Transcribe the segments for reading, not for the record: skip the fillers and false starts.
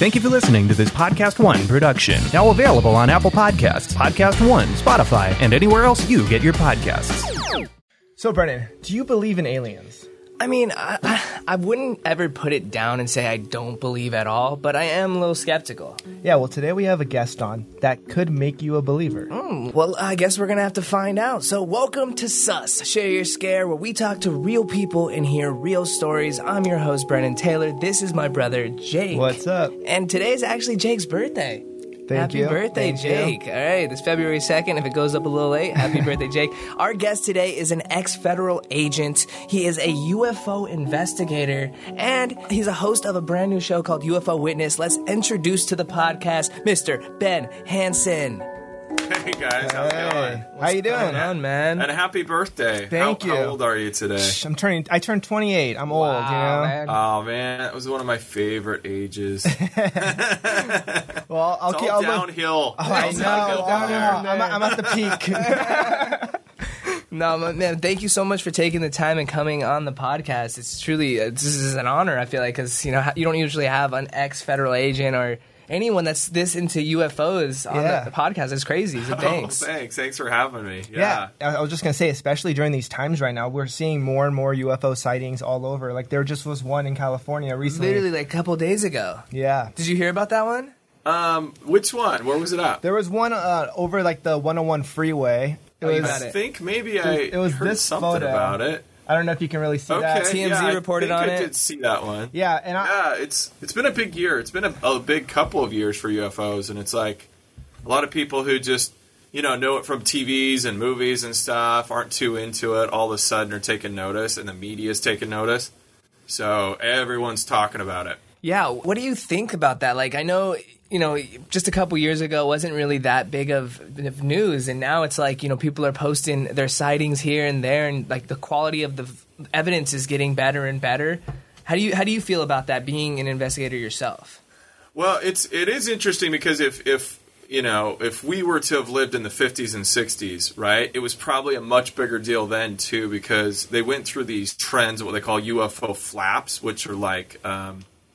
Thank you for listening to this Podcast One production. Now available on Apple Podcasts, Podcast One, Spotify, and anywhere else you get your podcasts. So, Brennan, do you believe in aliens? I mean, I wouldn't ever put it down and say I don't believe at all, but I am a little skeptical. Yeah, well, today we have a guest on that could make you a believer. Well, I guess we're going to have to find out. So welcome to Sus. Share Your Scare, where we talk to real people and hear real stories. I'm your host, Brennan Taylor. This is my brother, Jake. What's up? And today is actually Jake's birthday. Happy birthday, Jake. All right, this February 2nd, if it goes up a little late, happy birthday, Jake. Our guest today is an ex-federal agent. He is a UFO investigator, and he's a host of a brand new show called UFO Witness. Let's introduce to the podcast, Mr. Ben Hansen. Hey, guys. How's it going? What's going on, man? And a happy birthday. Thank you. How old are you today? I turned 28. I'm old, you know? Man. Oh, man. That was one of my favorite ages. Well, I'll keep downhill. I'm at the peak. No, man, thank you so much for taking the time and coming on the podcast. It's truly, this is an honor, I feel like, because, you know, you don't usually have an ex-federal agent or anyone that's this into UFOs on the podcast is crazy. So thanks. Thanks for having me. Yeah. I was just going to say, especially during these times right now, we're seeing more and more UFO sightings all over. Like, there just was one in California recently. Literally, like, a couple days ago. Yeah. Did you hear about that one? Which one? Where was it at? There was one over, like, the 101 freeway. I think maybe I heard something about it. I don't know if you can really see that. TMZ reported on it. I did see that one. Yeah, and it's been a big year. It's been a big couple of years for UFOs, and it's like a lot of people who just, you know it from TVs and movies and stuff aren't too into it. All of a sudden, are taking notice, and the media's taking notice. So everyone's talking about it. Yeah, what do you think about that? Like, I know, you know, just a couple years ago, it wasn't really that big of news. And now it's like, you know, people are posting their sightings here and there. And, like, the quality of the evidence is getting better and better. How do you feel about that, being an investigator yourself? Well, it is interesting because if we were to have lived in the 50s and 60s, right, it was probably a much bigger deal then, too, because they went through these trends, what they call UFO flaps, which are like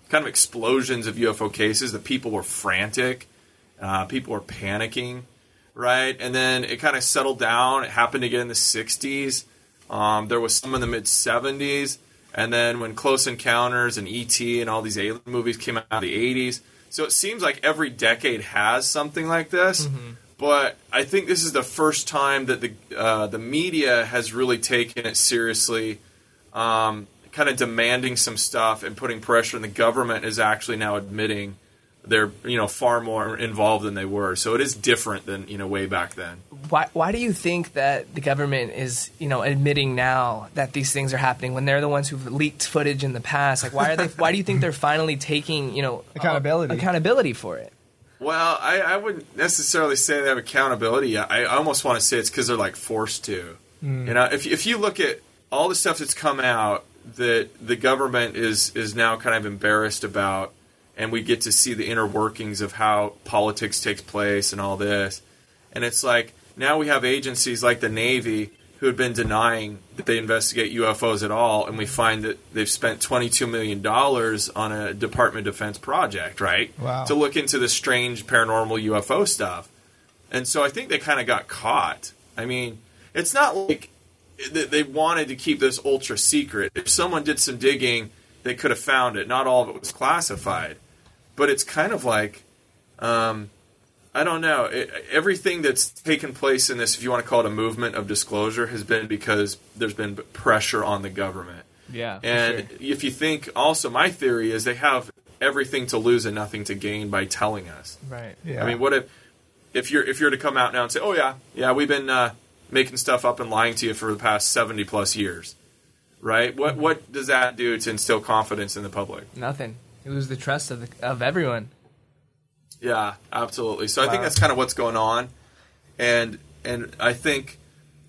kind of explosions of UFO cases. The people were frantic. People were panicking, right? And then it kind of settled down. It happened again in the 60s. There was some in the mid-70s. And then when Close Encounters and E.T. and all these alien movies came out in the 80s. So it seems like every decade has something like this. Mm-hmm. But I think this is the first time that the media has really taken it seriously, kind of demanding some stuff and putting pressure, and the government is actually now admitting they're, you know, far more involved than they were. So it is different than, you know, way back then. Why do you think that the government is, you know, admitting now that these things are happening when they're the ones who've leaked footage in the past? Like, why do you think they're finally taking, you know, accountability for it? Well, I wouldn't necessarily say they have accountability yet. I almost want to say it's because they're, like, forced to. You know, if you look at all the stuff that's come out that the government is now kind of embarrassed about, and we get to see the inner workings of how politics takes place and all this. And it's like, now we have agencies like the Navy who had been denying that they investigate UFOs at all, and we find that they've spent $22 million on a Department of Defense project, right? Wow. To look into the strange paranormal UFO stuff. And so I think they kind of got caught. I mean, it's not like they wanted to keep this ultra secret. If someone did some digging, they could have found it. Not all of it was classified. But it's kind of like, I don't know. Everything that's taken place in this, if you want to call it a movement of disclosure, has been because there's been pressure on the government. Yeah. And for sure. If you think, also my theory is they have everything to lose and nothing to gain by telling us. Right. Yeah. I mean, what if you're to come out now and say, we've been making stuff up and lying to you for the past 70-plus years, right? What does that do to instill confidence in the public? Nothing. It was the trust of everyone. Yeah, absolutely. So I think that's kind of what's going on. And I think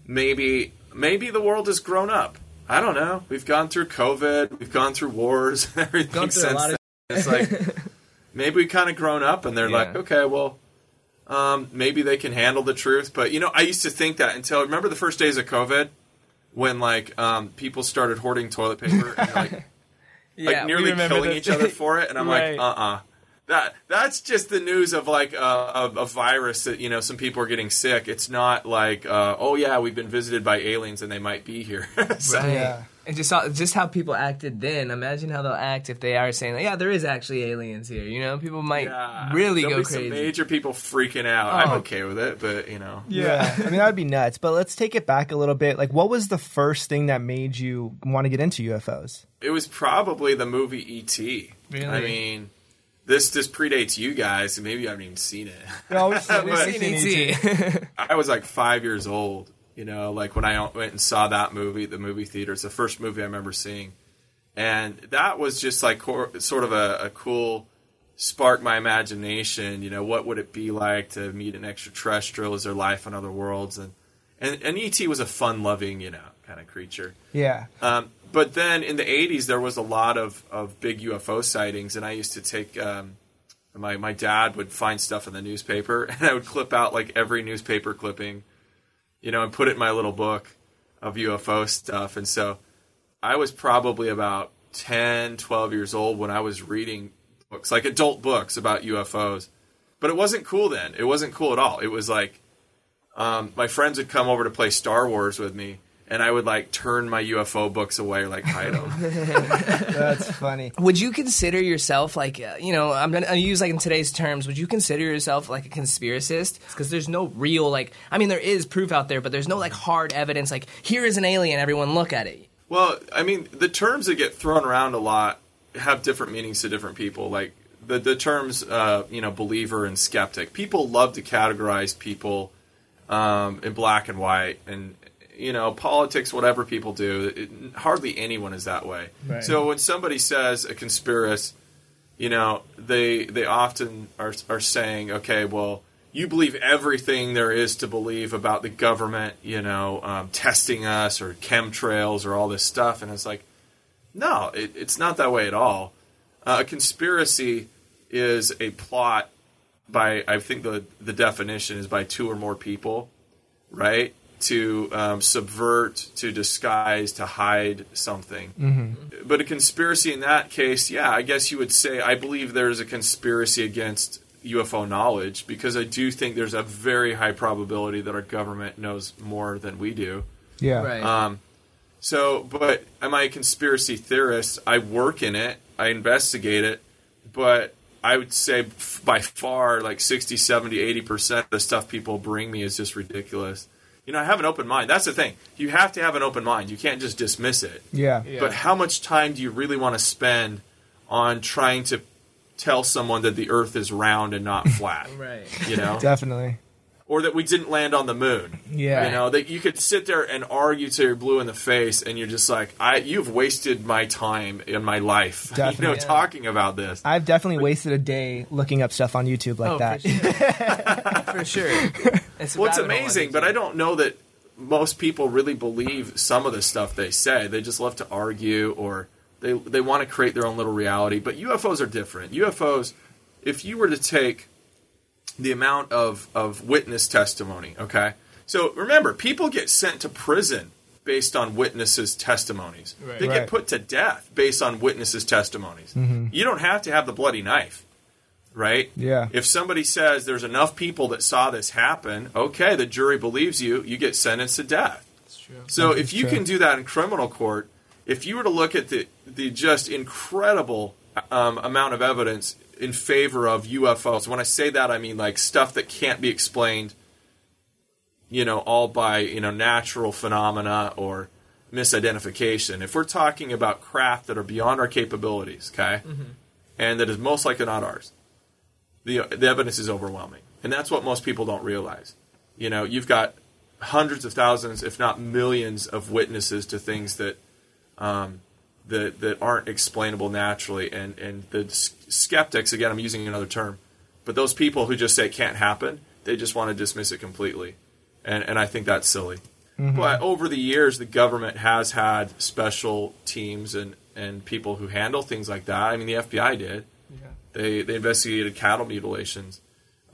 maybe the world has grown up. I don't know. We've gone through COVID. We've gone through wars and everything since then. It's like maybe we kind of grown up, and they're like, okay, well, maybe they can handle the truth. But, you know, I used to think that until, remember the first days of COVID when, like, people started hoarding toilet paper and, like, nearly killing each other for it? And I'm like, That's just the news of like a virus that, you know, some people are getting sick. It's not like, oh yeah, we've been visited by aliens and they might be here. So, right. Yeah. And just how people acted then. Imagine how they'll act if they are saying, like, yeah, there is actually aliens here. You know, people might really go crazy. There'll be some major people freaking out. Oh. I'm okay with it, but you know. Yeah. I mean, that'd be nuts. But let's take it back a little bit. Like, what was the first thing that made you want to get into UFOs? It was probably the movie E.T. Really? I mean, this predates you guys, and maybe you haven't even seen it. No, we've seen E.T. I was like 5 years old. You know, like when I went and saw that movie at the movie theater, it's the first movie I remember seeing. And that was just like sort of a cool spark my imagination. You know, what would it be like to meet an extraterrestrial? Is there life on other worlds? And E.T. was a fun-loving, you know, kind of creature. Yeah. But then in the 80s, there was a lot of big UFO sightings. And I used to take my dad would find stuff in the newspaper, and I would clip out like every newspaper clipping, you know, and put it in my little book of UFO stuff. And so I was probably about 10, 12 years old when I was reading books, like adult books about UFOs. But it wasn't cool then. It wasn't cool at all. It was like my friends would come over to play Star Wars with me, and I would, like, turn my UFO books away, like, hide them. That's funny. Would you consider yourself, like, you know, I'm going to use, like, in today's terms, would you consider yourself, like, a conspiracist? Because there's no real, like, I mean, there is proof out there, but there's no, like, hard evidence, like, here is an alien, everyone look at it. Well, I mean, the terms that get thrown around a lot have different meanings to different people. Like, the terms, you know, believer and skeptic. People love to categorize people in black and white and, you know, politics, whatever people do, hardly anyone is that way. Right. So when somebody says a conspiracist, you know, they often are saying, okay, well, you believe everything there is to believe about the government, you know, testing us or chemtrails or all this stuff. And it's like, no, it's not that way at all. A conspiracy is a plot by, I think the definition is by two or more people, right? To subvert, to disguise, to hide something. Mm-hmm. But a conspiracy in that case, yeah, I guess you would say I believe there's a conspiracy against UFO knowledge, because I do think there's a very high probability that our government knows more than we do. Yeah. Right. So, but am I a conspiracy theorist? I work in it. I investigate it. But I would say by far like 60, 70, 80% of the stuff people bring me is just ridiculous. You know, I have an open mind. That's the thing. You have to have an open mind. You can't just dismiss it. Yeah. Yeah. But how much time do you really want to spend on trying to tell someone that the Earth is round and not flat? Right. You know? Definitely. Or that we didn't land on the moon. Yeah. You know, that you could sit there and argue till you're blue in the face, and you're just like, you've wasted my time in my life, definitely, you know, talking about this. I've definitely wasted a day looking up stuff on YouTube like that. For sure. For sure. Well, it's amazing, but I don't know that most people really believe some of the stuff they say. They just love to argue, or they want to create their own little reality. But UFOs are different. UFOs, if you were to take the amount of witness testimony, okay? So remember, people get sent to prison based on witnesses' testimonies. Right. They get put to death based on witnesses' testimonies. Mm-hmm. You don't have to have the bloody knife. Right? Yeah. If somebody says there's enough people that saw this happen, okay, the jury believes you, you get sentenced to death. That's true. So if you can do that in criminal court, if you were to look at the just incredible amount of evidence in favor of UFOs, when I say that, I mean like stuff that can't be explained, you know, all by, you know, natural phenomena or misidentification. If we're talking about craft that are beyond our capabilities, okay, mm-hmm, and that is most likely not ours, the evidence is overwhelming. And that's what most people don't realize. You know, you've got hundreds of thousands, if not millions, of witnesses to things that that aren't explainable naturally. And the skeptics, again, I'm using another term, but those people who just say it can't happen, they just want to dismiss it completely. And I think that's silly. Mm-hmm. But over the years, the government has had special teams and people who handle things like that. I mean, the FBI did. They investigated cattle mutilations.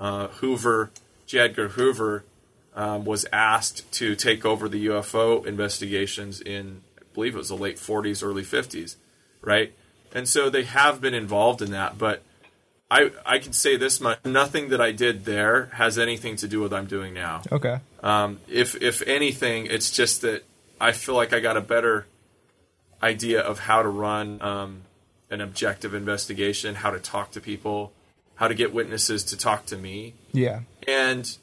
J. Edgar Hoover was asked to take over the UFO investigations in, I believe it was the late 40s, early 50s, right? And so they have been involved in that. But I can say this much: nothing that I did there has anything to do with what I'm doing now. Okay. If anything, it's just that I feel like I got a better idea of how to run an objective investigation, how to talk to people, how to get witnesses to talk to me. Yeah. And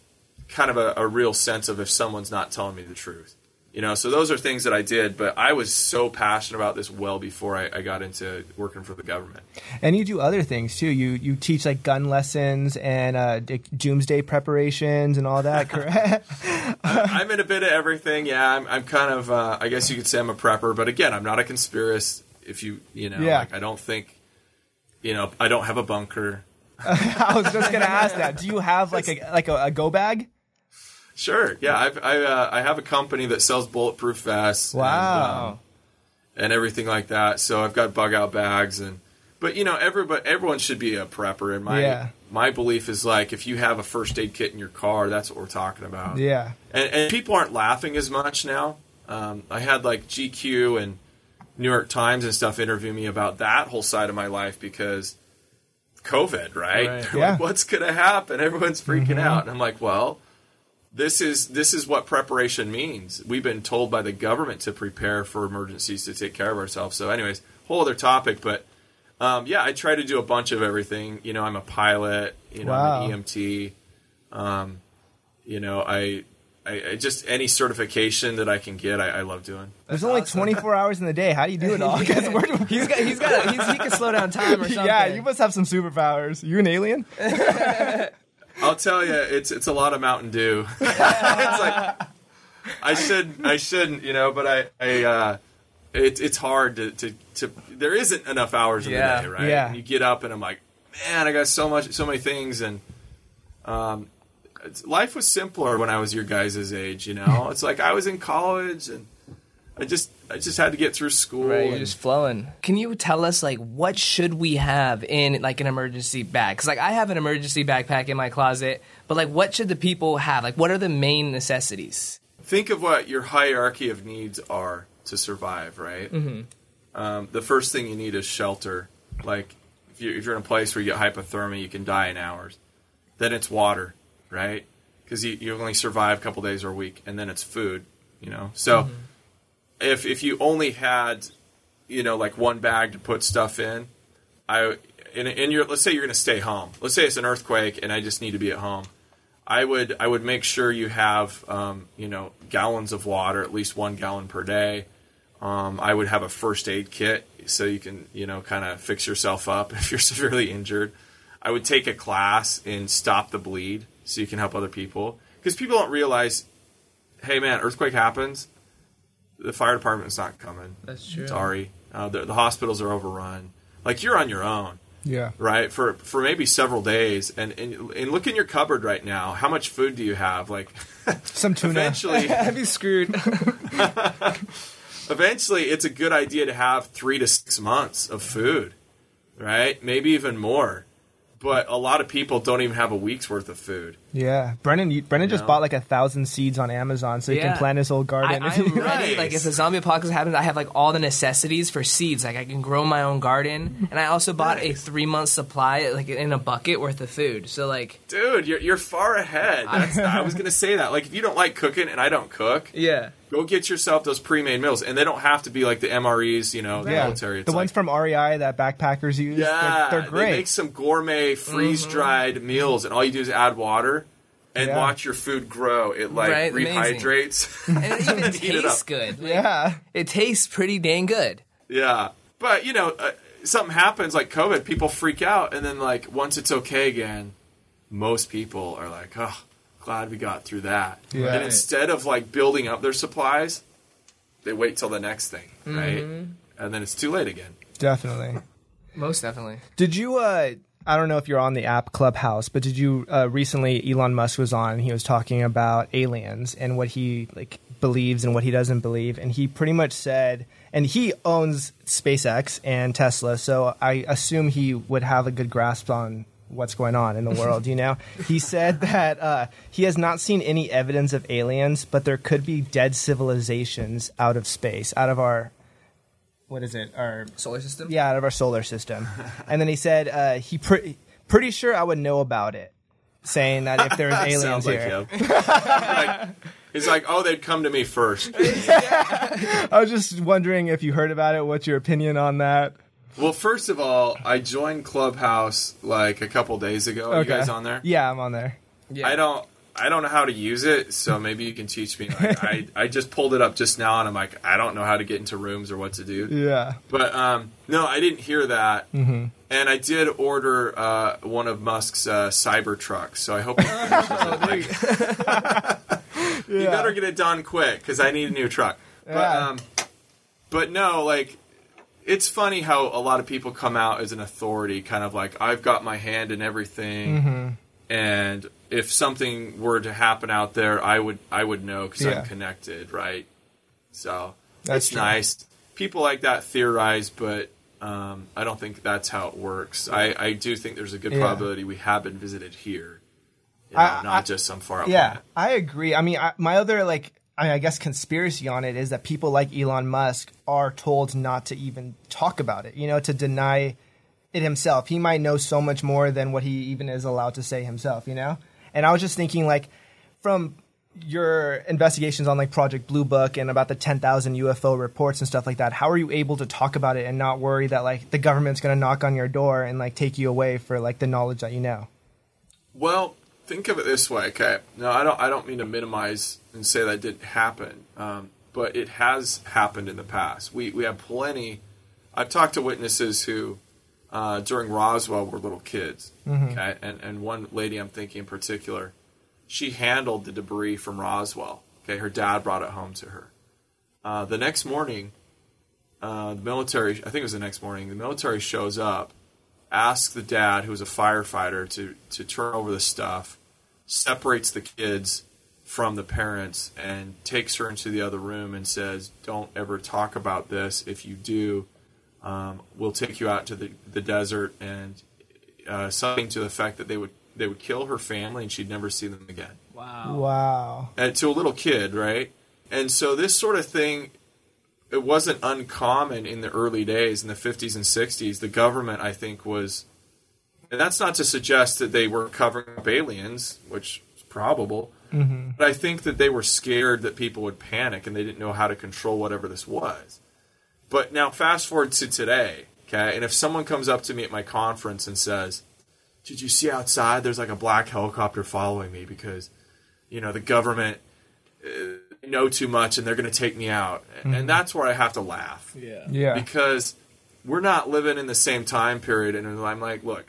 kind of a real sense of if someone's not telling me the truth. You know, so those are things that I did, but I was so passionate about this well before I got into working for the government. And you do other things too. You teach like gun lessons and doomsday preparations and all that, correct? I'm in a bit of everything. Yeah, I'm kind of. I guess you could say I'm a prepper, but again, I'm not a conspiracist. If you know, yeah. Like I don't think, I don't have a bunker. I was just gonna ask that. Do you have like a go bag? Sure. Yeah, I have a company that sells bulletproof vests. Wow. And everything like that. So I've got bug out bags but everyone should be a prepper. And my belief is like if you have a first aid kit in your car, that's what we're talking about. Yeah. And people aren't laughing as much now. I had like GQ and New York Times and stuff interview me about that whole side of my life because COVID, right? Yeah. Like, what's gonna happen? Everyone's freaking out. And I'm like, well, This is what preparation means. We've been told by the government to prepare for emergencies to take care of ourselves. So anyways, whole other topic. But, I try to do a bunch of everything. I'm a pilot. Wow. I'm an EMT. I just any certification that I can get, I love doing. There's only 24 hours in the day. How do you do it all? He can slow down time or something. Yeah, you must have some superpowers. You an alien? I'll tell you, it's a lot of Mountain Dew. It's like I shouldn't, but it's hard to there isn't enough hours in the day, right? Yeah. And you get up and I'm like, man, I got so many things, and life was simpler when I was your guys' age. It's like I was in college and I just had to get through school. Right, you're just flowing. Can you tell us, what should we have in, an emergency bag? Because, I have an emergency backpack in my closet, but, what should the people have? What are the main necessities? Think of what your hierarchy of needs are to survive, right? Mm-hmm. The first thing you need is shelter. If you're in a place where you get hypothermia, you can die in hours. Then it's water, right? Because you only survive a couple days or a week. And then it's food, So... Mm-hmm. If you only had, one bag to put stuff in, let's say you're going to stay home. Let's say it's an earthquake and I just need to be at home. I would make sure you have, gallons of water, at least 1 gallon per day. I would have a first aid kit so you can, kind of fix yourself up if you're severely injured. I would take a class in Stop the Bleed so you can help other people, because people don't realize, hey man, earthquake happens. The fire department's not coming. That's true. Sorry. The hospitals are overrun. You're on your own. Yeah. Right? For maybe several days. And look in your cupboard right now. How much food do you have? Some tuna. Eventually... I'd be screwed. Eventually, it's a good idea to have 3 to 6 months of food. Right? Maybe even more. But a lot of people don't even have a week's worth of food. Yeah. Brennan just bought 1,000 seeds on Amazon so he can plant his whole garden. I'm ready. If the zombie apocalypse happens, I have all the necessities for seeds. I can grow my own garden. And I also bought a 3-month supply in a bucket worth of food. So dude, you're far ahead. I was going to say that. If you don't like cooking, and I don't cook. Yeah. Go get yourself those pre-made meals, and they don't have to be like the MREs, the military. It's the ones from REI that backpackers use. Yeah, they're great. They make some gourmet freeze-dried meals, and all you do is add water and watch your food grow. It rehydrates. And it even tastes good. It tastes pretty dang good. Yeah, but something happens like COVID, people freak out, and then once it's okay again, most people are like, oh. Glad we got through that. Right. And instead of building up their supplies, they wait till the next thing, right? And then it's too late again. Definitely. Most definitely. Did you, I don't know if you're on the app Clubhouse, but did you, recently Elon Musk was on and he was talking about aliens and what he believes and what he doesn't believe. And he pretty much said, and he owns SpaceX and Tesla. So I assume he would have a good grasp on what's going on in the world, He said that he has not seen any evidence of aliens, but there could be dead civilizations out of space, out of our, our solar system? Yeah, out of our solar system. And then he said he pretty sure I would know about it, saying that if there's aliens here. He's like, oh, they'd come to me first. Yeah. I was just wondering if you heard about it, what's your opinion on that? Well, first of all, I joined Clubhouse like a couple days ago. Are you guys on there? Yeah, I'm on there. Yeah. I don't know how to use it, so maybe you can teach me. Like, I just pulled it up just now, and I'm like, I don't know how to get into rooms or what to do. Yeah. But, no, I didn't hear that. Mm-hmm. And I did order one of Musk's Cybertrucks, so I hope he finishes it. You better get it done quick, because I need a new truck. Yeah. But no, like, it's funny how a lot of people come out as an authority, kind of like, I've got my hand in everything, mm-hmm. and if something were to happen out there, I would know because I'm connected, right? So that's nice. People like that theorize, but I don't think that's how it works. I do think there's a good probability we have been visited here, you know, not just some far away. Yeah, I agree. I mean, my other I guess conspiracy on it is that people like Elon Musk are told not to even talk about it. You know, to deny it himself. He might know so much more than what he even is allowed to say himself. You know. And I was just thinking, like, from your investigations on, like, Project Blue Book and about the 10,000 UFO reports and stuff like that, how are you able to talk about it and not worry that, like, the government's going to knock on your door and, like, take you away for, like, the knowledge that you know? Well, think of it this way, okay? No, I don't mean to minimize and say that didn't happen, but it has happened in the past. We have plenty. I've talked to witnesses who during Roswell were little kids, mm-hmm. okay? And one lady I'm thinking in particular, she handled the debris from Roswell. Okay, her dad brought it home to her. The next morning, the military, I think it was the next morning, the military shows up, asks the dad, who was a firefighter, to turn over the stuff, separates the kids from the parents, and takes her into the other room and says, don't ever talk about this. If you do, we'll take you out to the desert, and something to the effect that they would kill her family and she'd never see them again. Wow. And to a little kid, right? And so this sort of thing, it wasn't uncommon in the early days, in the 50s and 60s. The government, I think, was... And that's not to suggest that they were covering up aliens, which is probable. Mm-hmm. But I think that they were scared that people would panic and they didn't know how to control whatever this was. But now fast forward to today, okay? And if someone comes up to me at my conference and says, did you see outside there's like a black helicopter following me because, you know, the government know too much and they're going to take me out. Mm-hmm. And that's where I have to laugh. Yeah. Because we're not living in the same time period. And I'm like, look,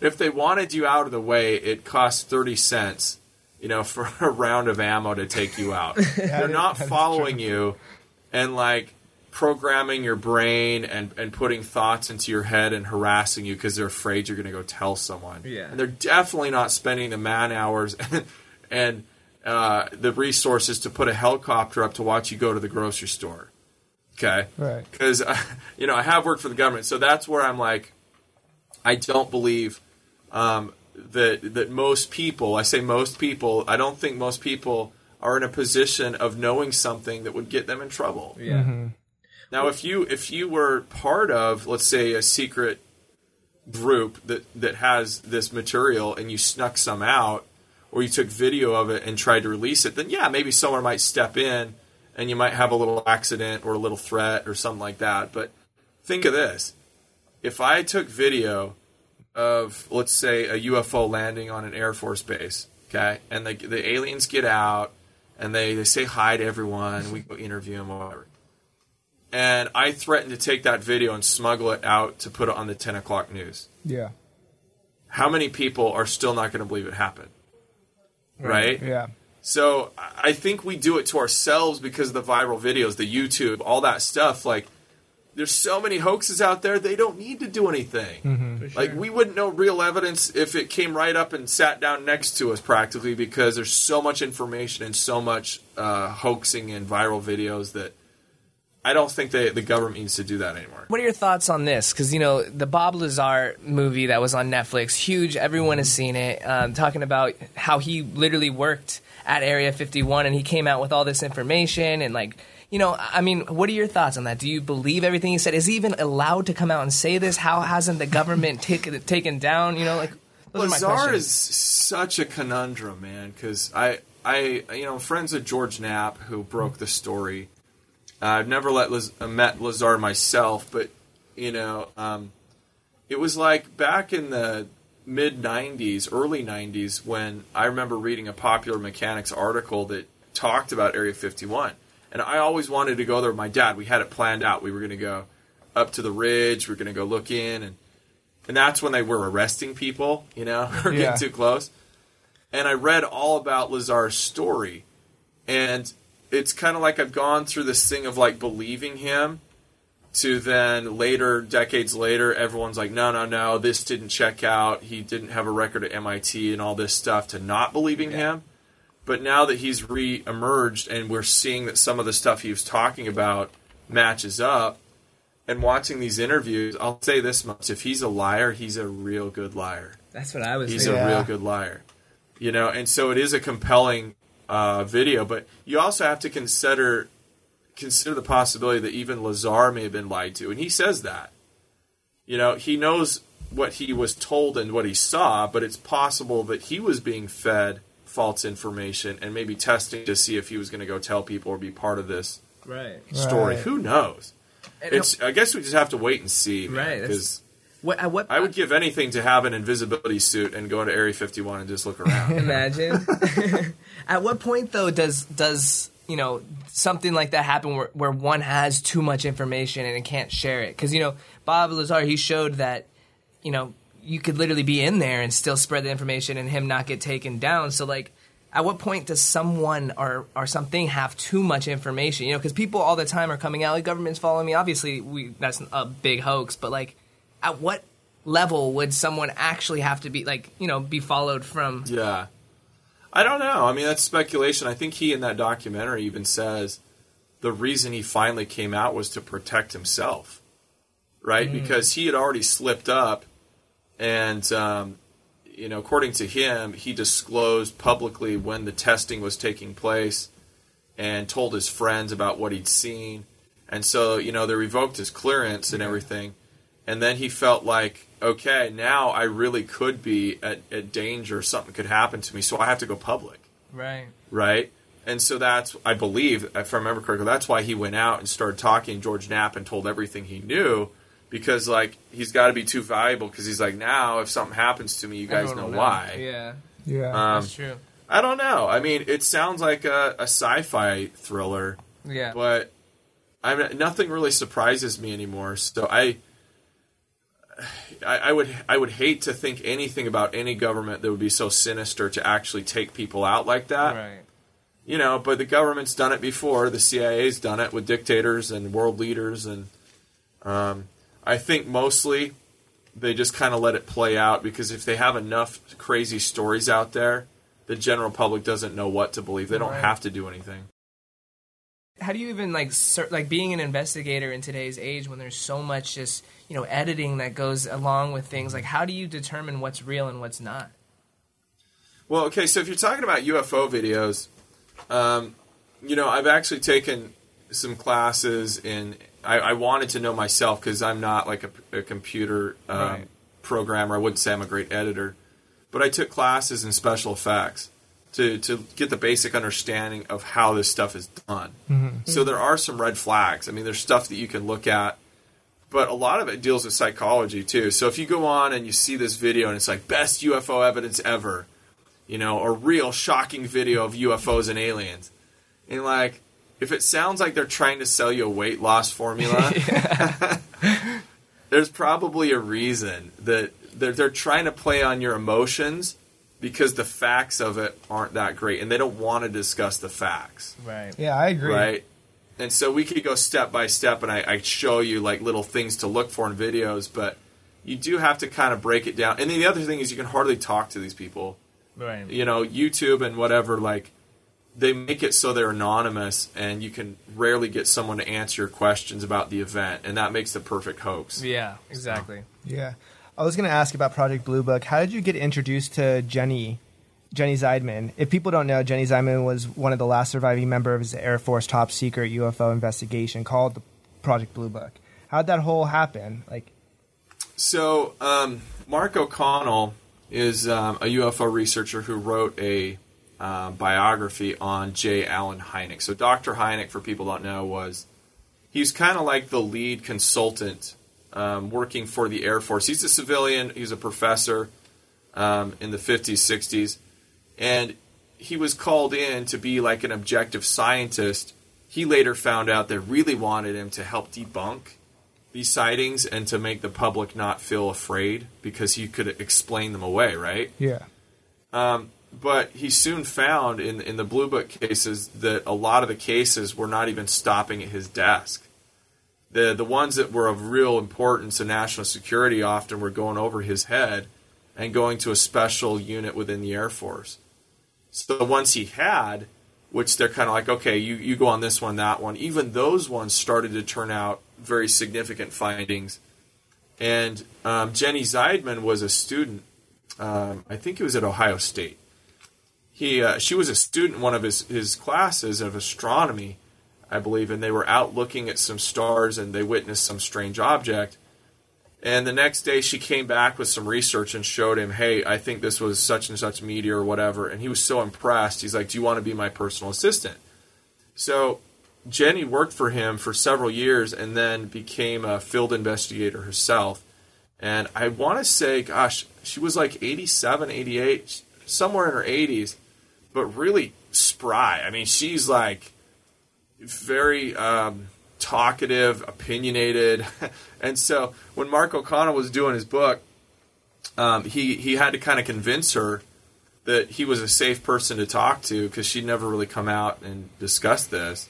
if they wanted you out of the way, it costs 30 cents, you know, for a round of ammo to take you out. They're not following you. And, like, programming your brain and putting thoughts into your head and harassing you because they're afraid you're going to go tell someone. Yeah. And they're definitely not spending the man hours and the resources to put a helicopter up to watch you go to the grocery store. Okay? Right. Because, you know, I have worked for the government. So that's where I'm like, I don't believe that most people, I say most people, I don't think most people are in a position of knowing something that would get them in trouble. Yeah. Mm-hmm. Now, if you were part of, let's say, a secret group that has this material and you snuck some out or you took video of it and tried to release it, then, yeah, maybe someone might step in and you might have a little accident or a little threat or something like that. But think of this. If I took video of, let's say, a UFO landing on an Air Force base, okay, and the aliens get out, and they say hi to everyone. We go interview them or whatever. And I threatened to take that video and smuggle it out to put it on the 10 o'clock news. Yeah. How many people are still not going to believe it happened? Right? Yeah. So I think we do it to ourselves because of the viral videos, the YouTube, all that stuff. Like, there's so many hoaxes out there, they don't need to do anything. Mm-hmm. Sure. Like, we wouldn't know real evidence if it came right up and sat down next to us practically because there's so much information and so much hoaxing and viral videos that I don't think the government needs to do that anymore. What are your thoughts on this? Because, you know, the Bob Lazar movie that was on Netflix, huge, everyone mm-hmm. has seen it, talking about how he literally worked at Area 51 and he came out with all this information and, like, you know, I mean, what are your thoughts on that? Do you believe everything he said? Is he even allowed to come out and say this? How hasn't the government taken down? You know, like, those Lazar are my questions. Is such a conundrum, man, because I, you know, friends with George Knapp who broke the story. I've never met Lazar myself, but, you know, it was like back in the mid-'90s, early '90s, when I remember reading a Popular Mechanics article that talked about Area 51. And I always wanted to go there with my dad. We had it planned out. We were going to go up to the ridge. We were going to go look in. And that's when they were arresting people, you know, or yeah. getting too close. And I read all about Lazar's story. And it's kind of like I've gone through this thing of, like, believing him to then later, decades later, everyone's like, no, this didn't check out. He didn't have a record at MIT and all this stuff, to not believing yeah. him. But now that he's re-emerged and we're seeing that some of the stuff he was talking about matches up, and watching these interviews, I'll say this much. If he's a liar, he's a real good liar. That's what I was saying. He's a real good liar. You know, and so it is a compelling video. But you also have to consider the possibility that even Lazar may have been lied to. And he says that. You know, he knows what he was told and what he saw, but it's possible that he was being fed false information and maybe testing to see if he was going to go tell people or be part of this story. Right. Who knows? I guess we just have to wait and see, man, right? What I would give anything to have an invisibility suit and go to Area 51 and just look around. Imagine. At what point, though, does you know something like that happen where one has too much information and can't share it? Because, you know, Bob Lazar, he showed that, you know, you could literally be in there and still spread the information and him not get taken down. So, like, at what point does someone or something have too much information? You know, because people all the time are coming out, like, government's following me. Obviously, that's a big hoax. But, like, at what level would someone actually have to be, like, you know, be followed from? Yeah. I don't know. I mean, that's speculation. I think he in that documentary even says the reason he finally came out was to protect himself, right? Because he had already slipped up and you know, according to him, he disclosed publicly when the testing was taking place and told his friends about what he'd seen. And so, you know, they revoked his clearance and everything. And then he felt like, okay, now I really could be at danger. Something could happen to me, so I have to go public. Right? And so that's, I believe, if I remember correctly, that's why he went out and started talking to George Knapp and told everything he knew. Because, like, he's got to be too valuable because he's like, now if something happens to me, you guys know why. Yeah, that's true. I don't know. I mean, it sounds like a sci-fi thriller. Yeah. But nothing really surprises me anymore. So I would hate to think anything about any government that would be so sinister to actually take people out like that. Right. You know, but the government's done it before. The CIA's done it with dictators and world leaders and I think mostly they just kind of let it play out because if they have enough crazy stories out there, the general public doesn't know what to believe. They don't have to do anything. How do you even like being an investigator in today's age when there's so much just, you know, editing that goes along with things? Like, how do you determine what's real and what's not? Well, okay, so if you're talking about UFO videos, you know, I've actually taken some classes in. I wanted to know myself because I'm not like a computer programmer. I wouldn't say I'm a great editor. But I took classes in special effects to get the basic understanding of how this stuff is done. Mm-hmm. So there are some red flags. I mean, there's stuff that you can look at. But a lot of it deals with psychology, too. So if you go on and you see this video and it's like, best UFO evidence ever, you know, or real shocking video of UFOs and aliens. And like, if it sounds like they're trying to sell you a weight loss formula, there's probably a reason that they're trying to play on your emotions because the facts of it aren't that great, and they don't want to discuss the facts. Right. Yeah, I agree. Right? And so we could go step by step, and I show you like little things to look for in videos, but you do have to kind of break it down. And then the other thing is you can hardly talk to these people. Right. You know, YouTube and whatever, like, they make it so they're anonymous and you can rarely get someone to answer your questions about the event. And that makes the perfect hoax. Yeah, exactly. Yeah. I was going to ask about Project Blue Book. How did you get introduced to Jennie Jennie Zeidman. If people don't know, Jennie Zeidman was one of the last surviving members of the Air Force top secret UFO investigation called the Project Blue Book. How'd that whole happen? So Mark O'Connell is a UFO researcher who wrote a biography on J. Allen Hynek. So Dr. Hynek, for people who don't know, he was kind of like the lead consultant working for the Air Force. He's a civilian. He's a professor in the 50s, 60s. And he was called in to be like an objective scientist. He later found out they really wanted him to help debunk these sightings and to make the public not feel afraid because he could explain them away, right? Yeah. But he soon found in the Blue Book cases that a lot of the cases were not even stopping at his desk. The ones that were of real importance to national security often were going over his head and going to a special unit within the Air Force. So the ones he had, which they're kind of like, okay, you go on this one, that one, even those ones started to turn out very significant findings. And Jennie Zeidman was a student. I think he was at Ohio State. She was a student in one of his classes of astronomy, I believe, and they were out looking at some stars and they witnessed some strange object. And the next day she came back with some research and showed him, hey, I think this was such and such meteor or whatever. And he was so impressed. He's like, do you want to be my personal assistant? So Jennie worked for him for several years and then became a field investigator herself. And I want to say, gosh, she was like 87, 88, somewhere in her 80s, but really spry. I mean, she's like very talkative, opinionated. And so when Mark O'Connell was doing his book, he had to kind of convince her that he was a safe person to talk to because she'd never really come out and discussed this.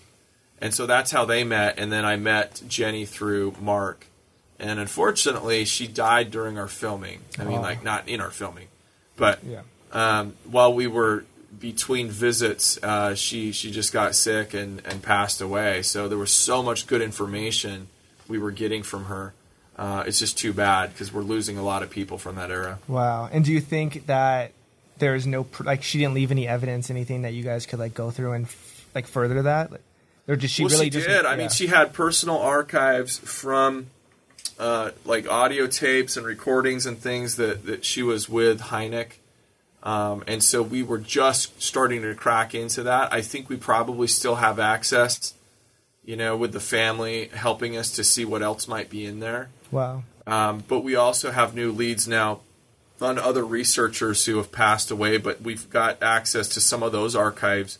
And so that's how they met. And then I met Jennie through Mark. And unfortunately, she died during our filming. I mean, not in our filming. But yeah. While we were between visits, she just got sick and passed away. So there was so much good information we were getting from her. It's just too bad because we're losing a lot of people from that era. Wow. And do you think that there is no she didn't leave any evidence, anything that you guys could go through and further that? Or did she really just... Well, she did. I mean, she had personal archives from... audio tapes and recordings and things that she was with Hynek. And so we were just starting to crack into that. I think we probably still have access, with the family helping us to see what else might be in there. Wow. But we also have new leads now on other researchers who have passed away, but we've got access to some of those archives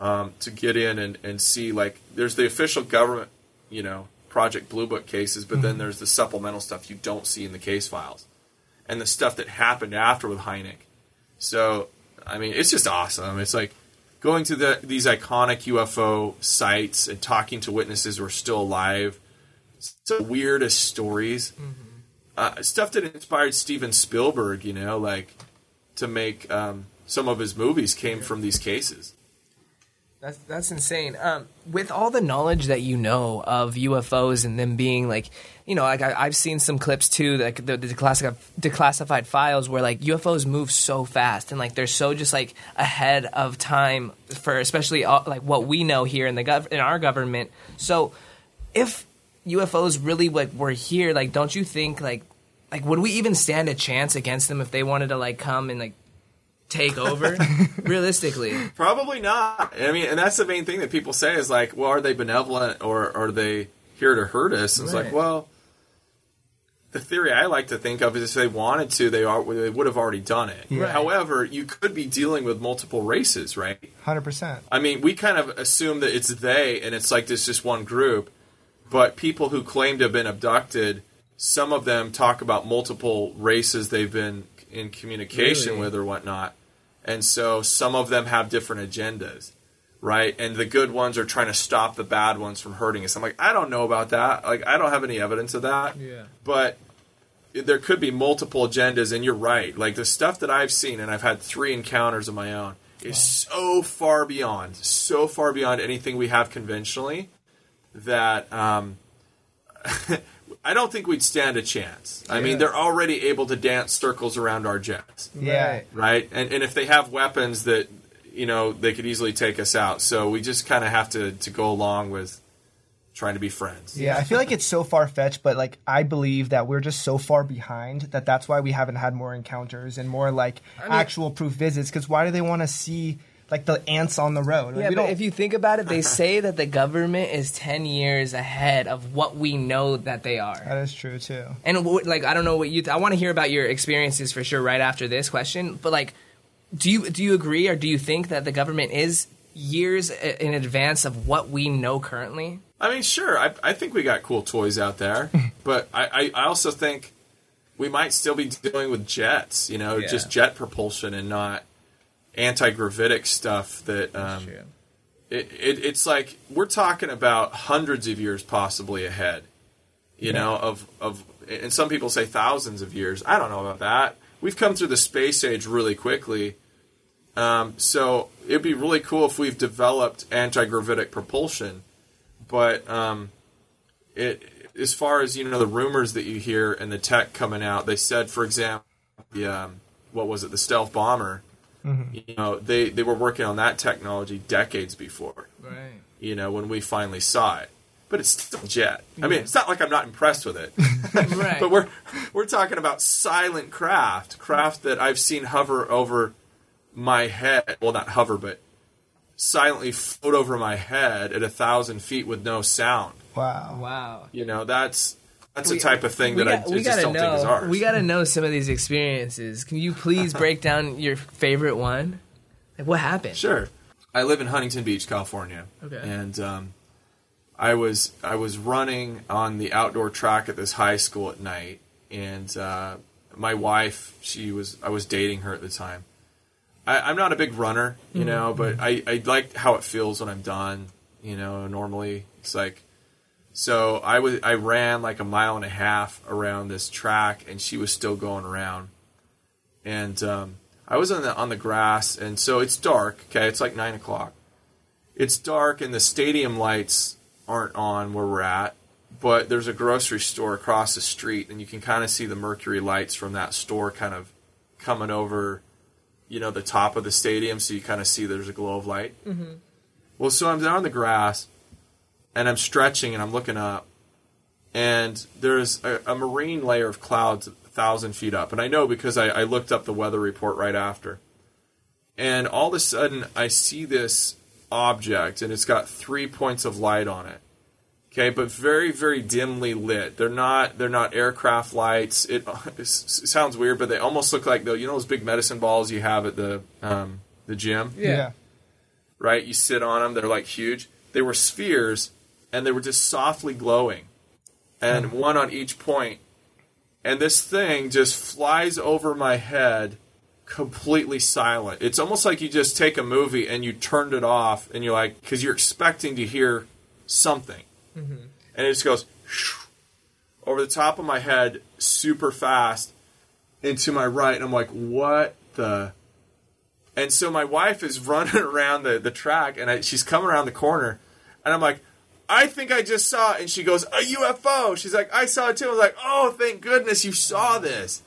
to get in and see, there's the official government, Project Blue Book cases, but then there's the supplemental stuff you don't see in the case files and the stuff that happened after with Hynek. So, I mean, it's just awesome. It's like going to these iconic UFO sites and talking to witnesses who are still alive. It's the weirdest stories. Stuff that inspired Steven Spielberg, to make some of his movies came from these cases. That's insane. With all the knowledge that you know of UFOs and them being I've seen some clips too, the declassified files where UFOs move so fast and they're so just ahead of time for especially what we know here in the in our government. So if UFOs really were here, don't you think would we even stand a chance against them if they wanted to come and take over realistically? Probably not. I mean, and that's the main thing that people say is well, are they benevolent or are they here to hurt us? And right. It's well, the theory I like to think of is if they wanted to, they would have already done it. Right. However, you could be dealing with multiple races, right? 100%. I mean, we kind of assume that it's they and it's this just one group, but people who claim to have been abducted, some of them talk about multiple races they've been in communication with or whatnot. And so some of them have different agendas, right? And the good ones are trying to stop the bad ones from hurting us. I'm I don't know about that. I don't have any evidence of that. Yeah. But there could be multiple agendas, and you're right. The stuff that I've seen, and I've had 3 encounters of my own, is so far beyond anything we have conventionally that I don't think we'd stand a chance. Yeah. I mean, they're already able to dance circles around our jets. Yeah. Right? And if they have weapons that, you know, they could easily take us out. So we just kind of have to go along with trying to be friends. Yeah, I feel like it's so far-fetched, but, like, I believe that we're just so far behind that that's why we haven't had more encounters and more, like, actual proof visits. Because why do they want to see... like the ants on the road. Like, yeah, but if you think about it, they say that the government is 10 years ahead of what we know that they are. That is true, too. And, like, I don't know what you... I want to hear about your experiences for sure right after this question. But, like, do you agree or do you think that the government is years in advance of what we know currently? I mean, sure. I think we got cool toys out there. But I also think we might still be dealing with jets, you know, just jet propulsion and not... anti-gravitic stuff that it's like we're talking about hundreds of years possibly ahead, you know, of and some people say thousands of years. I don't know about that. We've come through the space age really quickly. So it'd be really cool if we've developed anti-gravitic propulsion. But as far as, you know, the rumors that you hear and the tech coming out, they said, for example, the stealth bomber. Mm-hmm. You know, they were working on that technology decades before, right? You know, when we finally saw it. But it's still a jet. Yeah. I mean, it's not like I'm not impressed with it. Right. But we're talking about silent craft that I've seen hover over my head. Well, not hover, but silently float over my head at 1,000 feet with no sound. Wow. You know, that's the type of thing that I just don't think is ours. We got to know some of these experiences. Can you please break down your favorite one? Like, what happened? Sure. I live in Huntington Beach, California. Okay. And I was running on the outdoor track at this high school at night, and my wife, I was dating her at the time. I'm not a big runner, you mm-hmm. know, but I like how it feels when I'm done. You know, normally it's like. So I ran like 1.5 miles around this track, and she was still going around. And I was on the grass, and so it's dark. Okay, it's like 9:00. It's dark, and the stadium lights aren't on where we're at. But there's a grocery store across the street, and you can kind of see the mercury lights from that store kind of coming over, you know, the top of the stadium. So you kind of see there's a glow of light. Mm-hmm. Well, so I'm down on the grass. And I'm stretching, and I'm looking up, and there's a marine layer of clouds 1,000 feet up. And I know because I looked up the weather report right after. And all of a sudden, I see this object, and it's got 3 points of light on it. Okay, but very, very dimly lit. They're not aircraft lights. It sounds weird, but they almost look like those big medicine balls you have at the gym. Yeah. Right? You sit on them. They're like huge. They were spheres. And they were just softly glowing, and one on each point. And this thing just flies over my head completely silent. It's almost like you just take a movie and you turned it off, and you're like, because you're expecting to hear something. Mm-hmm. And it just goes over the top of my head super fast into my right. And I'm like, what the? And so my wife is running around the track, and she's coming around the corner, and I'm like, I think I just saw it. And she goes, a UFO. She's like, I saw it too. I was like, oh, thank goodness you saw this.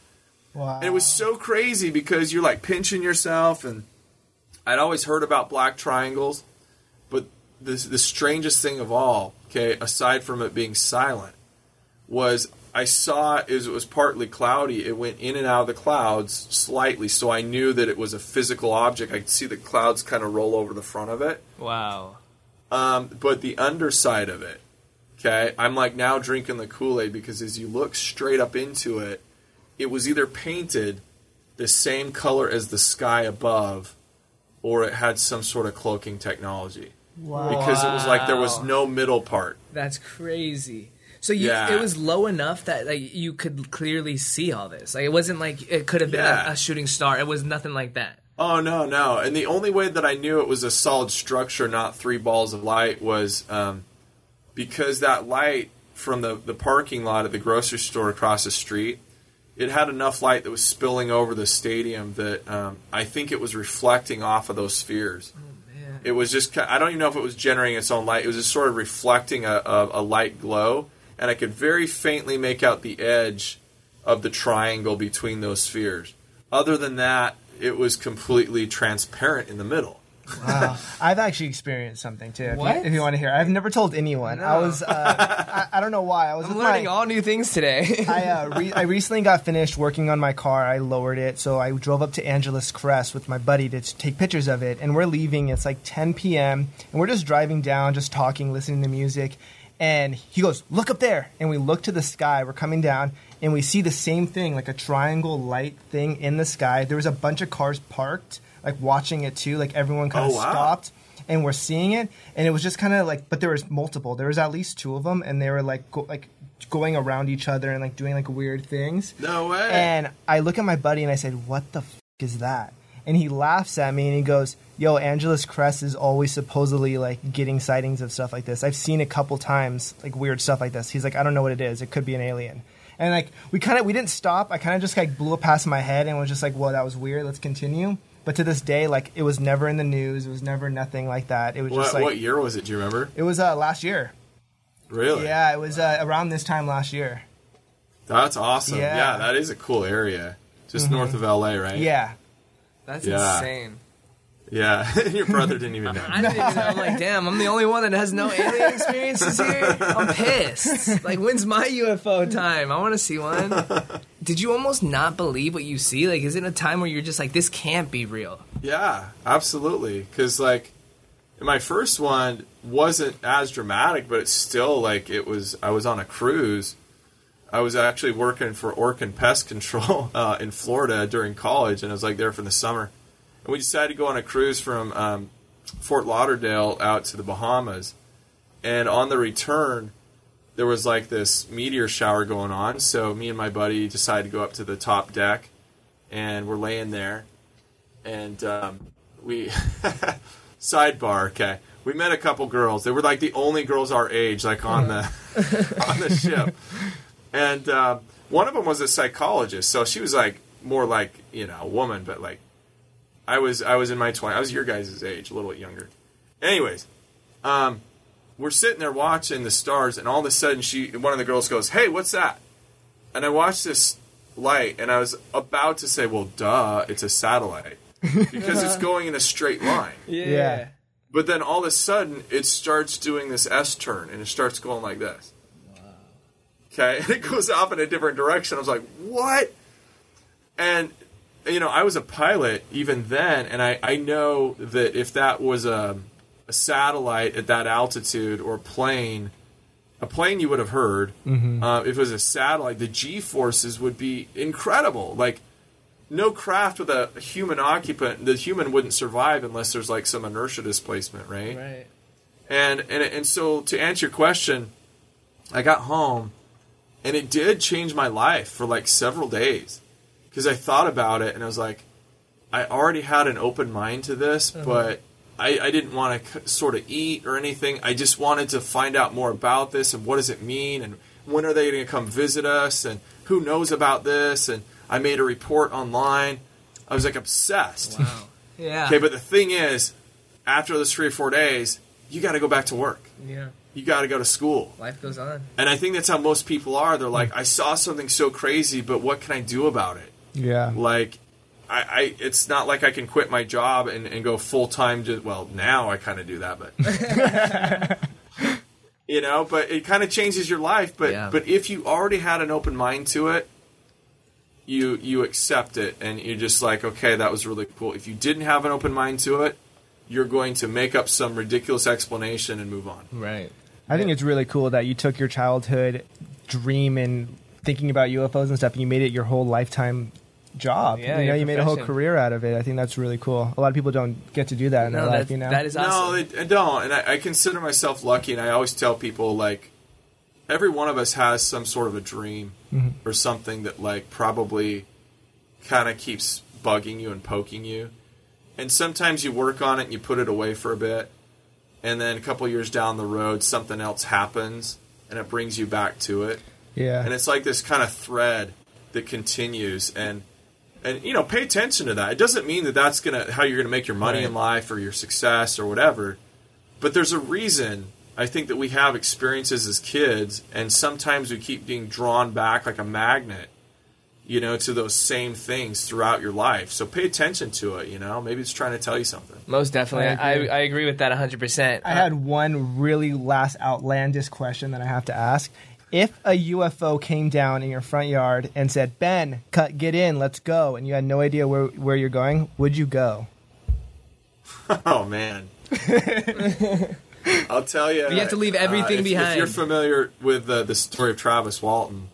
Wow. And it was so crazy because you're like pinching yourself. And I'd always heard about black triangles. But the strangest thing of all, okay, aside from it being silent, was I saw it as it was partly cloudy. It went in and out of the clouds slightly. So I knew that it was a physical object. I could see the clouds kind of roll over the front of it. Wow. But the underside of it, okay, I'm like now drinking the Kool-Aid, because as you look straight up into it, it was either painted the same color as the sky above, or it had some sort of cloaking technology. Wow. Because it was like there was no middle part. That's crazy. So it was low enough that like you could clearly see all this. Like it wasn't like it could have been a shooting star. It was nothing like that. Oh, no. And the only way that I knew it was a solid structure, not 3 balls of light, was because that light from the parking lot at the grocery store across the street, it had enough light that was spilling over the stadium that I think it was reflecting off of those spheres. Oh, man. It was just, I don't even know if it was generating its own light. It was just sort of reflecting a light glow. and I could very faintly make out the edge of the triangle between those spheres. Other than that, it was completely transparent in the middle. Wow. I've actually experienced something too. What? If you want to hear. I've never told anyone. No. I was, I don't know why. I'm learning all new things today. I recently got finished working on my car. I lowered it. So I drove up to Angeles Crest with my buddy to take pictures of it. And we're leaving. It's like 10 p.m. And we're just driving down, just talking, listening to music. And he goes, "Look up there." And we look to the sky. We're coming down. And we see the same thing, like a triangle light thing in the sky. There was a bunch of cars parked, like watching it too. Like everyone kind of stopped and we're seeing it. And it was just kind of like, but there was multiple. There was at least two of them. And they were like going around each other and like doing like weird things. No way. And I look at my buddy and I said, "What the f*** is that?" And he laughs at me and he goes, "Yo, Angeles Crest is always supposedly like getting sightings of stuff like this. I've seen a couple times like weird stuff like this." He's like, "I don't know what it is. It could be an alien." And like we didn't stop. I kind of just like blew it past my head and was just like, "Well, that was weird. Let's continue." But to this day, like it was never in the news. It was never nothing like that. It was just like, what year was it? Do you remember? It was last year. Really? Yeah, it was around this time last year. That's awesome. Yeah, that is a cool area, just north of LA, right? Yeah, that's insane. Yeah, your brother didn't even know. I didn't even know. I'm like, damn, I'm the only one that has no alien experiences here. I'm pissed. Like, when's my UFO time? I want to see one. Did you almost not believe what you see? Like, is it a time where you're just like, this can't be real? Yeah, absolutely. Because, like, my first one wasn't as dramatic, but it's still, like, it was. I was on a cruise. I was actually working for Orkin Pest Control in Florida during college, and I was, like, there for the summer. And we decided to go on a cruise from Fort Lauderdale out to the Bahamas. And on the return, there was like this meteor shower going on. So me and my buddy decided to go up to the top deck. And we're laying there. And we... Sidebar, okay. We met a couple girls. They were like the only girls our age like on the on the ship. And one of them was a psychologist. So she was like more like, you know, a woman, but like... I was in my 20s. I was your guys' age, a little bit younger. Anyways, we're sitting there watching the stars, and all of a sudden, one of the girls goes, "Hey, what's that?" And I watched this light, and I was about to say, "Well, duh, it's a satellite," because it's going in a straight line. Yeah. But then all of a sudden, it starts doing this S turn, and it starts going like this. Wow. Okay, and it goes off in a different direction. I was like, "What?" And you know, I was a pilot even then, and I know that if that was a satellite at that altitude or a plane you would have heard. Mm-hmm. If it was a satellite, the G-forces would be incredible. Like, no craft with a human occupant, the human wouldn't survive unless there's like some inertia displacement, right? Right. And so to answer your question, I got home, and it did change my life for like several days. Because I thought about it, and I was like, I already had an open mind to this, but I didn't want to sort of eat or anything. I just wanted to find out more about this, and what does it mean, and when are they going to come visit us, and who knows about this, and I made a report online. I was, like, obsessed. Wow. Yeah. Okay, but the thing is, after those 3 or 4 days, you got to go back to work. Yeah. You got to go to school. Life goes on. And I think that's how most people are. They're like, I saw something so crazy, but what can I do about it? Yeah. Like, I it's not like I can quit my job and go full-time. Well, now I kind of do that, but... you know, but it kind of changes your life. But but if you already had an open mind to it, you accept it. And you're just like, okay, that was really cool. If you didn't have an open mind to it, you're going to make up some ridiculous explanation and move on. Right. I think it's really cool that you took your childhood dream and... thinking about UFOs and stuff, and you made it your whole lifetime job. Yeah, you know, you made a whole career out of it. I think that's really cool. A lot of people don't get to do that in their life, you know? That is awesome. No, they don't. And I consider myself lucky, and I always tell people, like, every one of us has some sort of a dream or something that, like, probably kind of keeps bugging you and poking you. And sometimes you work on it and you put it away for a bit, and then a couple years down the road, something else happens, and it brings you back to it. Yeah. And it's like this kind of thread that continues, and you know, pay attention to that. It doesn't mean that that's how you're going to make your money in life or your success or whatever, but there's a reason I think that we have experiences as kids, and sometimes we keep being drawn back like a magnet, you know, to those same things throughout your life. So pay attention to it, you know. Maybe it's trying to tell you something. Most definitely. I agree with that 100%. I had one really last outlandish question that I have to ask. If a UFO came down in your front yard and said, "Ben, get in, let's go," and you had no idea where you're going, would you go? Oh, man. I'll tell you. You have to leave everything behind. If you're familiar with the story of Travis Walton.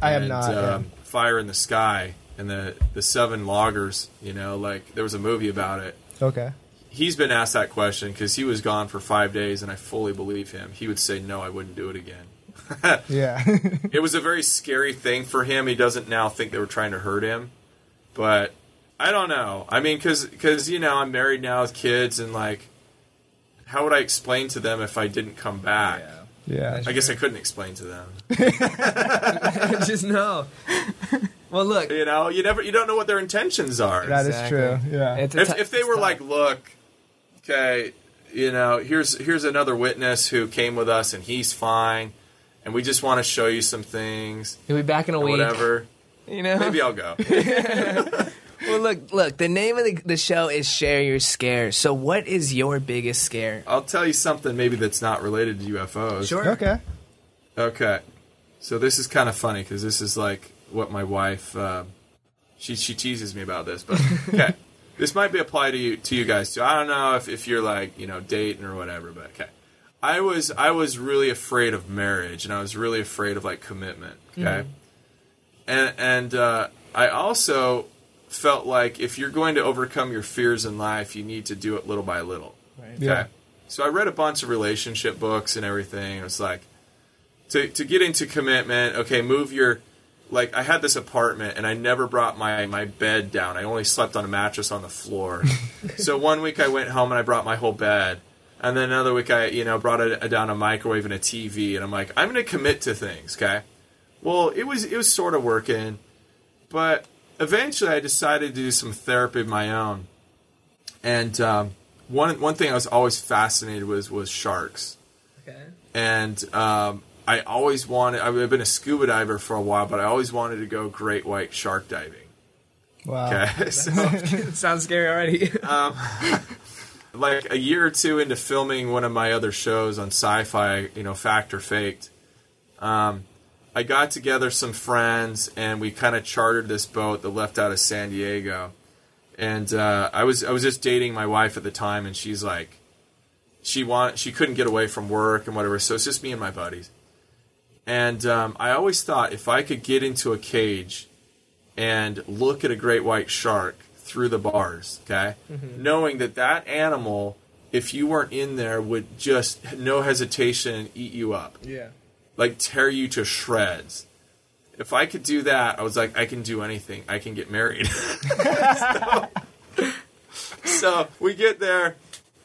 I am not. Fire in the Sky and the seven loggers, you know, like there was a movie about it. Okay. He's been asked that question because he was gone for 5 days, and I fully believe him. He would say, "No, I wouldn't do it again." Yeah. It was a very scary thing for him. He doesn't now think they were trying to hurt him. But I don't know. I mean, because, you know, I'm married now with kids, and, like, how would I explain to them if I didn't come back? Yeah. I guess I couldn't explain to them. Just no. Well, look. You know, you don't know what their intentions are. That exactly. is true. Yeah. If they were like, "Look, okay, you know, here's another witness who came with us, and he's fine, and we just want to show you some things. He'll be back in a week. Whatever. You know, maybe I'll go." Well, look, the name of the show is Share Your Scare. So what is your biggest scare? I'll tell you something maybe that's not related to UFOs. Sure. Okay. So this is kind of funny because this is like what my wife, she teases me about this. But okay, this might be applied to you guys too. I don't know if you're like, you know, dating or whatever, but okay. I was really afraid of marriage, and I was really afraid of like commitment. Okay. Mm-hmm. And I also felt like if you're going to overcome your fears in life, you need to do it little by little. Right. Okay? Yeah. So I read a bunch of relationship books and everything. It was like, to get into commitment, okay, move your... Like, I had this apartment, and I never brought my bed down. I only slept on a mattress on the floor. So one week I went home, and I brought my whole bed. And then another week I, you know, brought down a microwave and a TV. And I'm like, I'm going to commit to things, okay? Well, it was sort of working, but... Eventually, I decided to do some therapy of my own, and one thing I was always fascinated with was sharks. Okay. And I always wanted. I've been a scuba diver for a while, but I always wanted to go great white shark diving. Wow. Okay. So, it sounds scary already. Like a year or two into filming one of my other shows on Sci-Fi, you know, Fact or Faked. I got together some friends, and we kind of chartered this boat that left out of San Diego. And I was just dating my wife at the time, and she's like, she couldn't get away from work and whatever, so it's just me and my buddies. And I always thought if I could get into a cage and look at a great white shark through the bars, okay, mm-hmm. knowing that animal, if you weren't in there, would just no hesitation eat you up. Yeah. Like, tear you to shreds. If I could do that, I was like, I can do anything. I can get married. So we get there,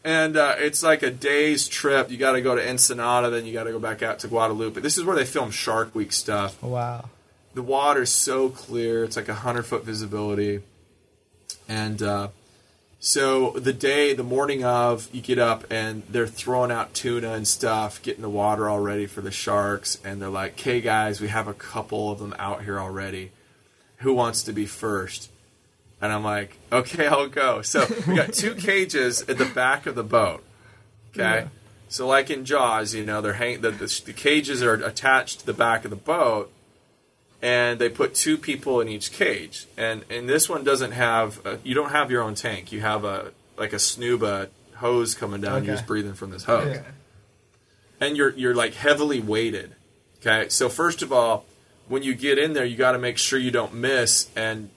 and it's like a day's trip. You got to go to Ensenada, then you got to go back out to Guadalupe. This is where they film Shark Week stuff. Oh, wow. The water's so clear. It's like 100-foot visibility. And so the morning of, you get up and they're throwing out tuna and stuff, getting the water all ready for the sharks. And they're like, "Hey guys, we have a couple of them out here already. Who wants to be first?" And I'm like, "Okay, I'll go." So we got two cages at the back of the boat. Okay. Yeah. So like in Jaws, you know, they're the cages are attached to the back of the boat. And they put two people in each cage, and this one doesn't have you don't have your own tank. You have a snuba hose coming down. Okay. You're just breathing from this hose, okay. And you're like heavily weighted. Okay, so first of all, when you get in there, you got to make sure you don't miss and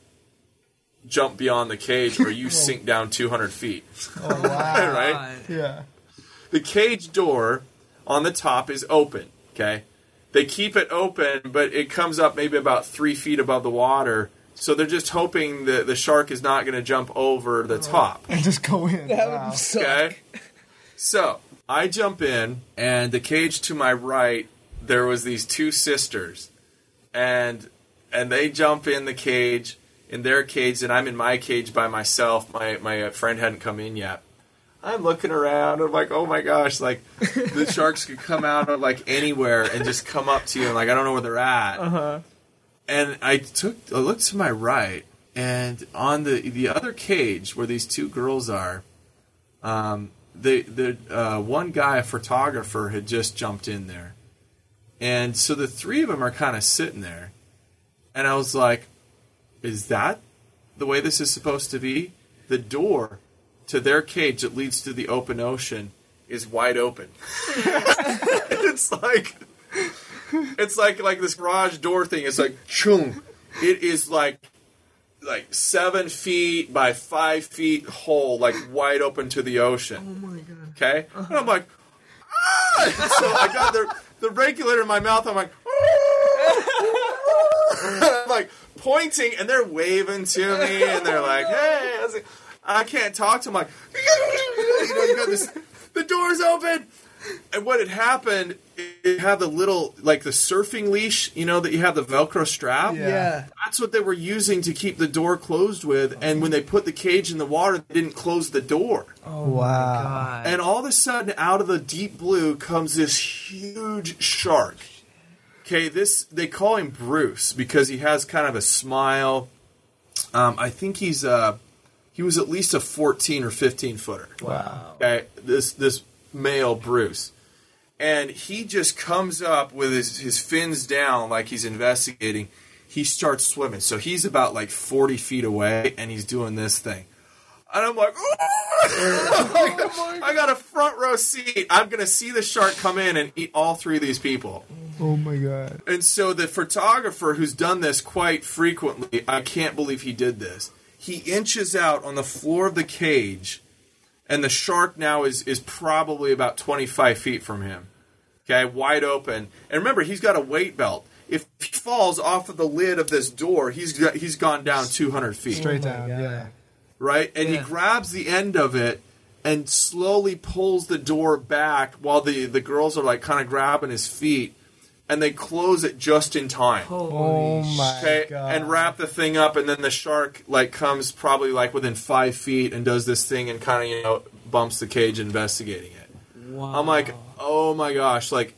jump beyond the cage, or you sink down 200 feet. Oh wow! Right? Yeah. The cage door on the top is open. Okay. They keep it open, but it comes up maybe about 3 feet above the water. So they're just hoping that the shark is not going to jump over the top. And just go in. That wow. would suck. Okay? So I jump in, and the cage to my right, there was these two sisters. And they jump in the cage, in their cage, and I'm in my cage by myself. My friend hadn't come in yet. I'm looking around. I'm like, oh my gosh, like the sharks could come out of like anywhere and just come up to you. And like, I don't know where they're at. Uh-huh. And I looked to my right, and on the other cage where these two girls are, the one guy, a photographer, had just jumped in there. And so the three of them are kind of sitting there. And I was like, is that the way this is supposed to be? The door to their cage that leads to the open ocean is wide open. It's like this garage door thing. It's like, choom. It is like 7 feet by 5 feet hole, like wide open to the ocean. Oh my God. Okay? Uh-huh. And I'm like, ah! So I got the regulator in my mouth. I'm like, I'm like pointing, and they're waving to me, and they're like, hey. I can't talk to them. I'm like, you got this, the door's open. And what had happened, you have the little, like the surfing leash, you know, that you have the Velcro strap. Yeah. That's what they were using to keep the door closed with. And when they put the cage in the water, they didn't close the door. Oh, wow. God. And all of a sudden, out of the deep blue comes this huge shark. Okay, they call him Bruce because he has kind of a smile. I think he's he was at least a 14 or 15 footer. Wow. Okay, this male Bruce. And he just comes up with his fins down like he's investigating. He starts swimming. So he's about like 40 feet away, and he's doing this thing. And I'm like, oh! I got a front row seat. I'm going to see the shark come in and eat all three of these people. Oh, my God. And so the photographer who's done this quite frequently, I can't believe he did this. He inches out on the floor of the cage, and the shark now is probably about 25 feet from him. Okay, wide open. And remember, he's got a weight belt. If he falls off of the lid of this door, he's gone down 200 feet. Straight down, yeah. Right? And he grabs the end of it and slowly pulls the door back while the girls are like kind of grabbing his feet. And they close it just in time. Oh my God! And wrap the thing up, and then the shark like comes probably like within 5 feet and does this thing and kind of bumps the cage, investigating it. Wow! I'm like, oh my gosh! Like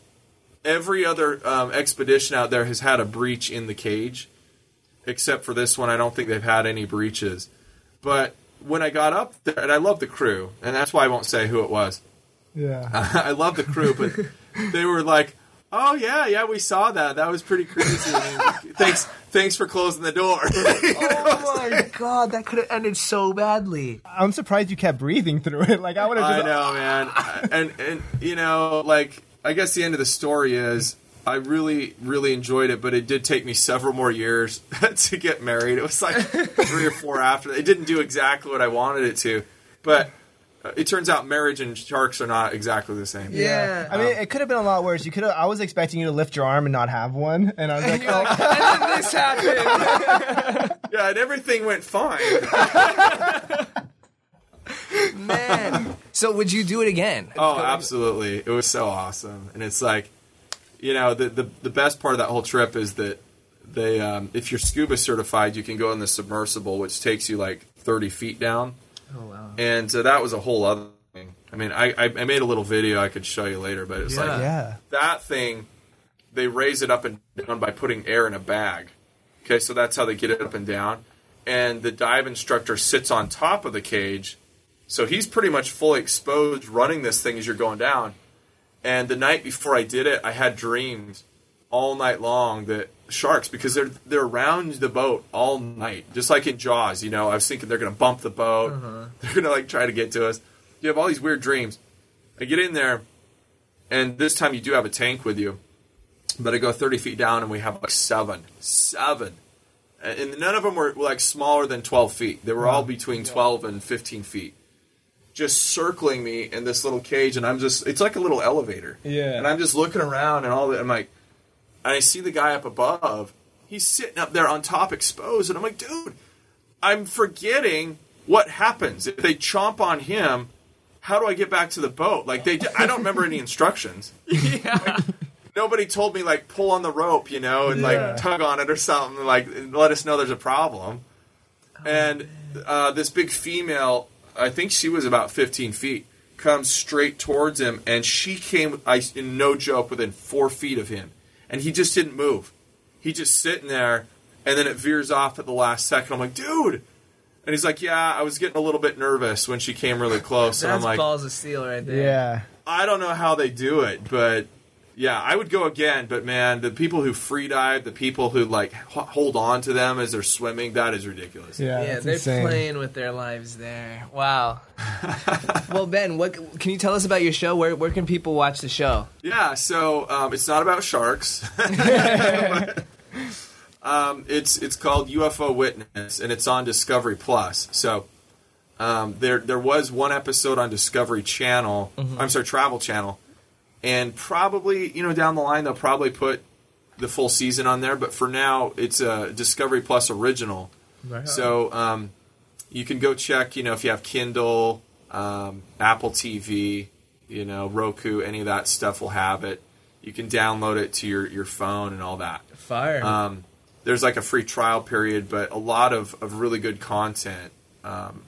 every other expedition out there has had a breach in the cage, except for this one. I don't think they've had any breaches. But when I got up there, and I love the crew, and that's why I won't say who it was. Yeah, I love the crew, but they were like. Oh, yeah, we saw that. That was pretty crazy. Thanks for closing the door. Oh, my God, that could have ended so badly. I'm surprised you kept breathing through it. Like, I would have just... I know, man. And, you know, like, I guess the end of the story is I really, really enjoyed it, but it did take me several more years to get married. It was like 3 or 4 after. It didn't do exactly what I wanted it to, but... It turns out marriage and sharks are not exactly the same. Yeah. I mean, it could have been a lot worse. I was expecting you to lift your arm and not have one. And I was like, and then this happened. Yeah, and everything went fine. Man. So would you do it again? Oh, absolutely. It was so awesome. And it's like, you know, the best part of that whole trip is that they, if you're scuba certified, you can go in the submersible, which takes you like 30 feet down. Oh, wow. And so that was a whole other thing. I mean, I made a little video I could show you later, but it's that thing, they raise it up and down by putting air in a bag. Okay, so that's how they get it up and down. And the dive instructor sits on top of the cage, so he's pretty much fully exposed running this thing as you're going down. And the night before I did it, I had dreams all night long that sharks, because they're around the boat all night, just like in Jaws. You know, I was thinking they're gonna bump the boat, they're gonna like try to get to us. You have all these weird dreams. I get in there, and this time you do have a tank with you, but I go 30 feet down, and we have like seven, and none of them were like smaller than 12 feet. They were all between 12 and 15 feet, just circling me in this little cage, and I'm just, it's like a little elevator, and I'm just looking around and all that. I'm like. And I see the guy up above. He's sitting up there on top exposed. And I'm like, dude, I'm forgetting what happens. If they chomp on him, how do I get back to the boat? Like, I don't remember any instructions. Like, nobody told me, like, pull on the rope, you know, and, like, tug on it or something. Like, and let us know there's a problem. Oh, and this big female, I think she was about 15 feet. comes straight towards him, and she came, no joke, within 4 feet of him. And he just didn't move. He just sitting there, and then it veers off at the last second. I'm like, dude! And he's like, yeah, I was getting a little bit nervous when she came really close. And I'm like, balls of steel right there. Yeah. I don't know how they do it, but yeah, I would go again. But man, the people who free dive, the people who like hold on to them as they're swimming, that is ridiculous. Yeah, they're insane. Playing with their lives there. Wow. Well, Ben, what can you tell us about your show? Where can people watch the show? Yeah, so it's not about sharks. But, it's called UFO Witness, and it's on Discovery Plus. So there was one episode on Discovery Channel. Mm-hmm. I'm sorry, Travel Channel. And probably, down the line, they'll probably put the full season on there. But for now, it's a Discovery Plus original. Right. So you can go check, if you have Kindle, Apple TV, Roku, any of that stuff will have it. You can download it to your phone and all that. Fire. There's like a free trial period, but a lot of really good content.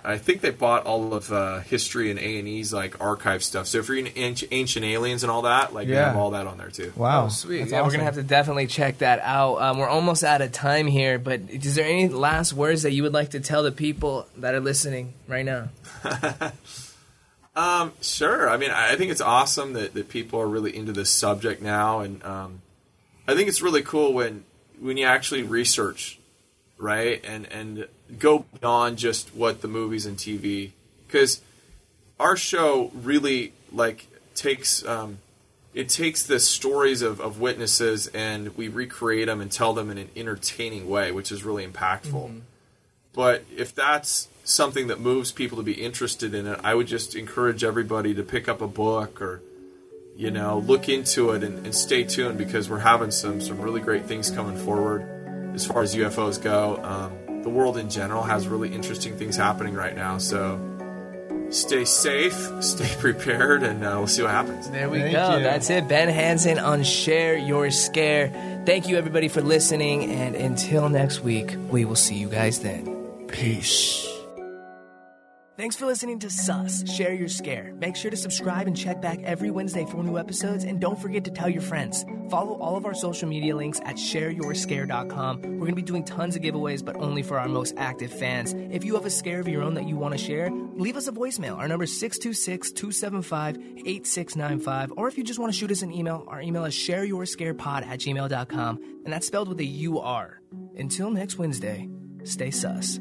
I think they bought all of history and A&E's like archive stuff. So if you're in Ancient Aliens and all that, like we have all that on there too. Wow, oh, sweet! That's awesome. We're gonna have to definitely check that out. We're almost out of time here, but is there any last words that you would like to tell the people that are listening right now? Sure. I mean, I think it's awesome that people are really into this subject now, and I think it's really cool when you actually research, right, and go beyond just what the movies and TV, because our show really like takes it takes the stories of witnesses, and we recreate them and tell them in an entertaining way, which is really impactful. Mm-hmm. But if that's something that moves people to be interested in it, I would just encourage everybody to pick up a book or look into it and stay tuned, because we're having some really great things coming forward as far as UFOs go. The world in general has really interesting things happening right now. So stay safe, stay prepared, and we'll see what happens. There we go. You. That's it. Ben Hansen on Share Your Scare. Thank you, everybody, for listening. And until next week, we will see you guys then. Peace. Thanks for listening to Sus. Share Your Scare. Make sure to subscribe and check back every Wednesday for new episodes. And don't forget to tell your friends. Follow all of our social media links at shareyourscare.com. We're going to be doing tons of giveaways, but only for our most active fans. If you have a scare of your own that you want to share, leave us a voicemail. Our number is 626-275-8695. Or if you just want to shoot us an email, our email is shareyourscarepod@gmail.com. And that's spelled with a U-R. Until next Wednesday, stay sus.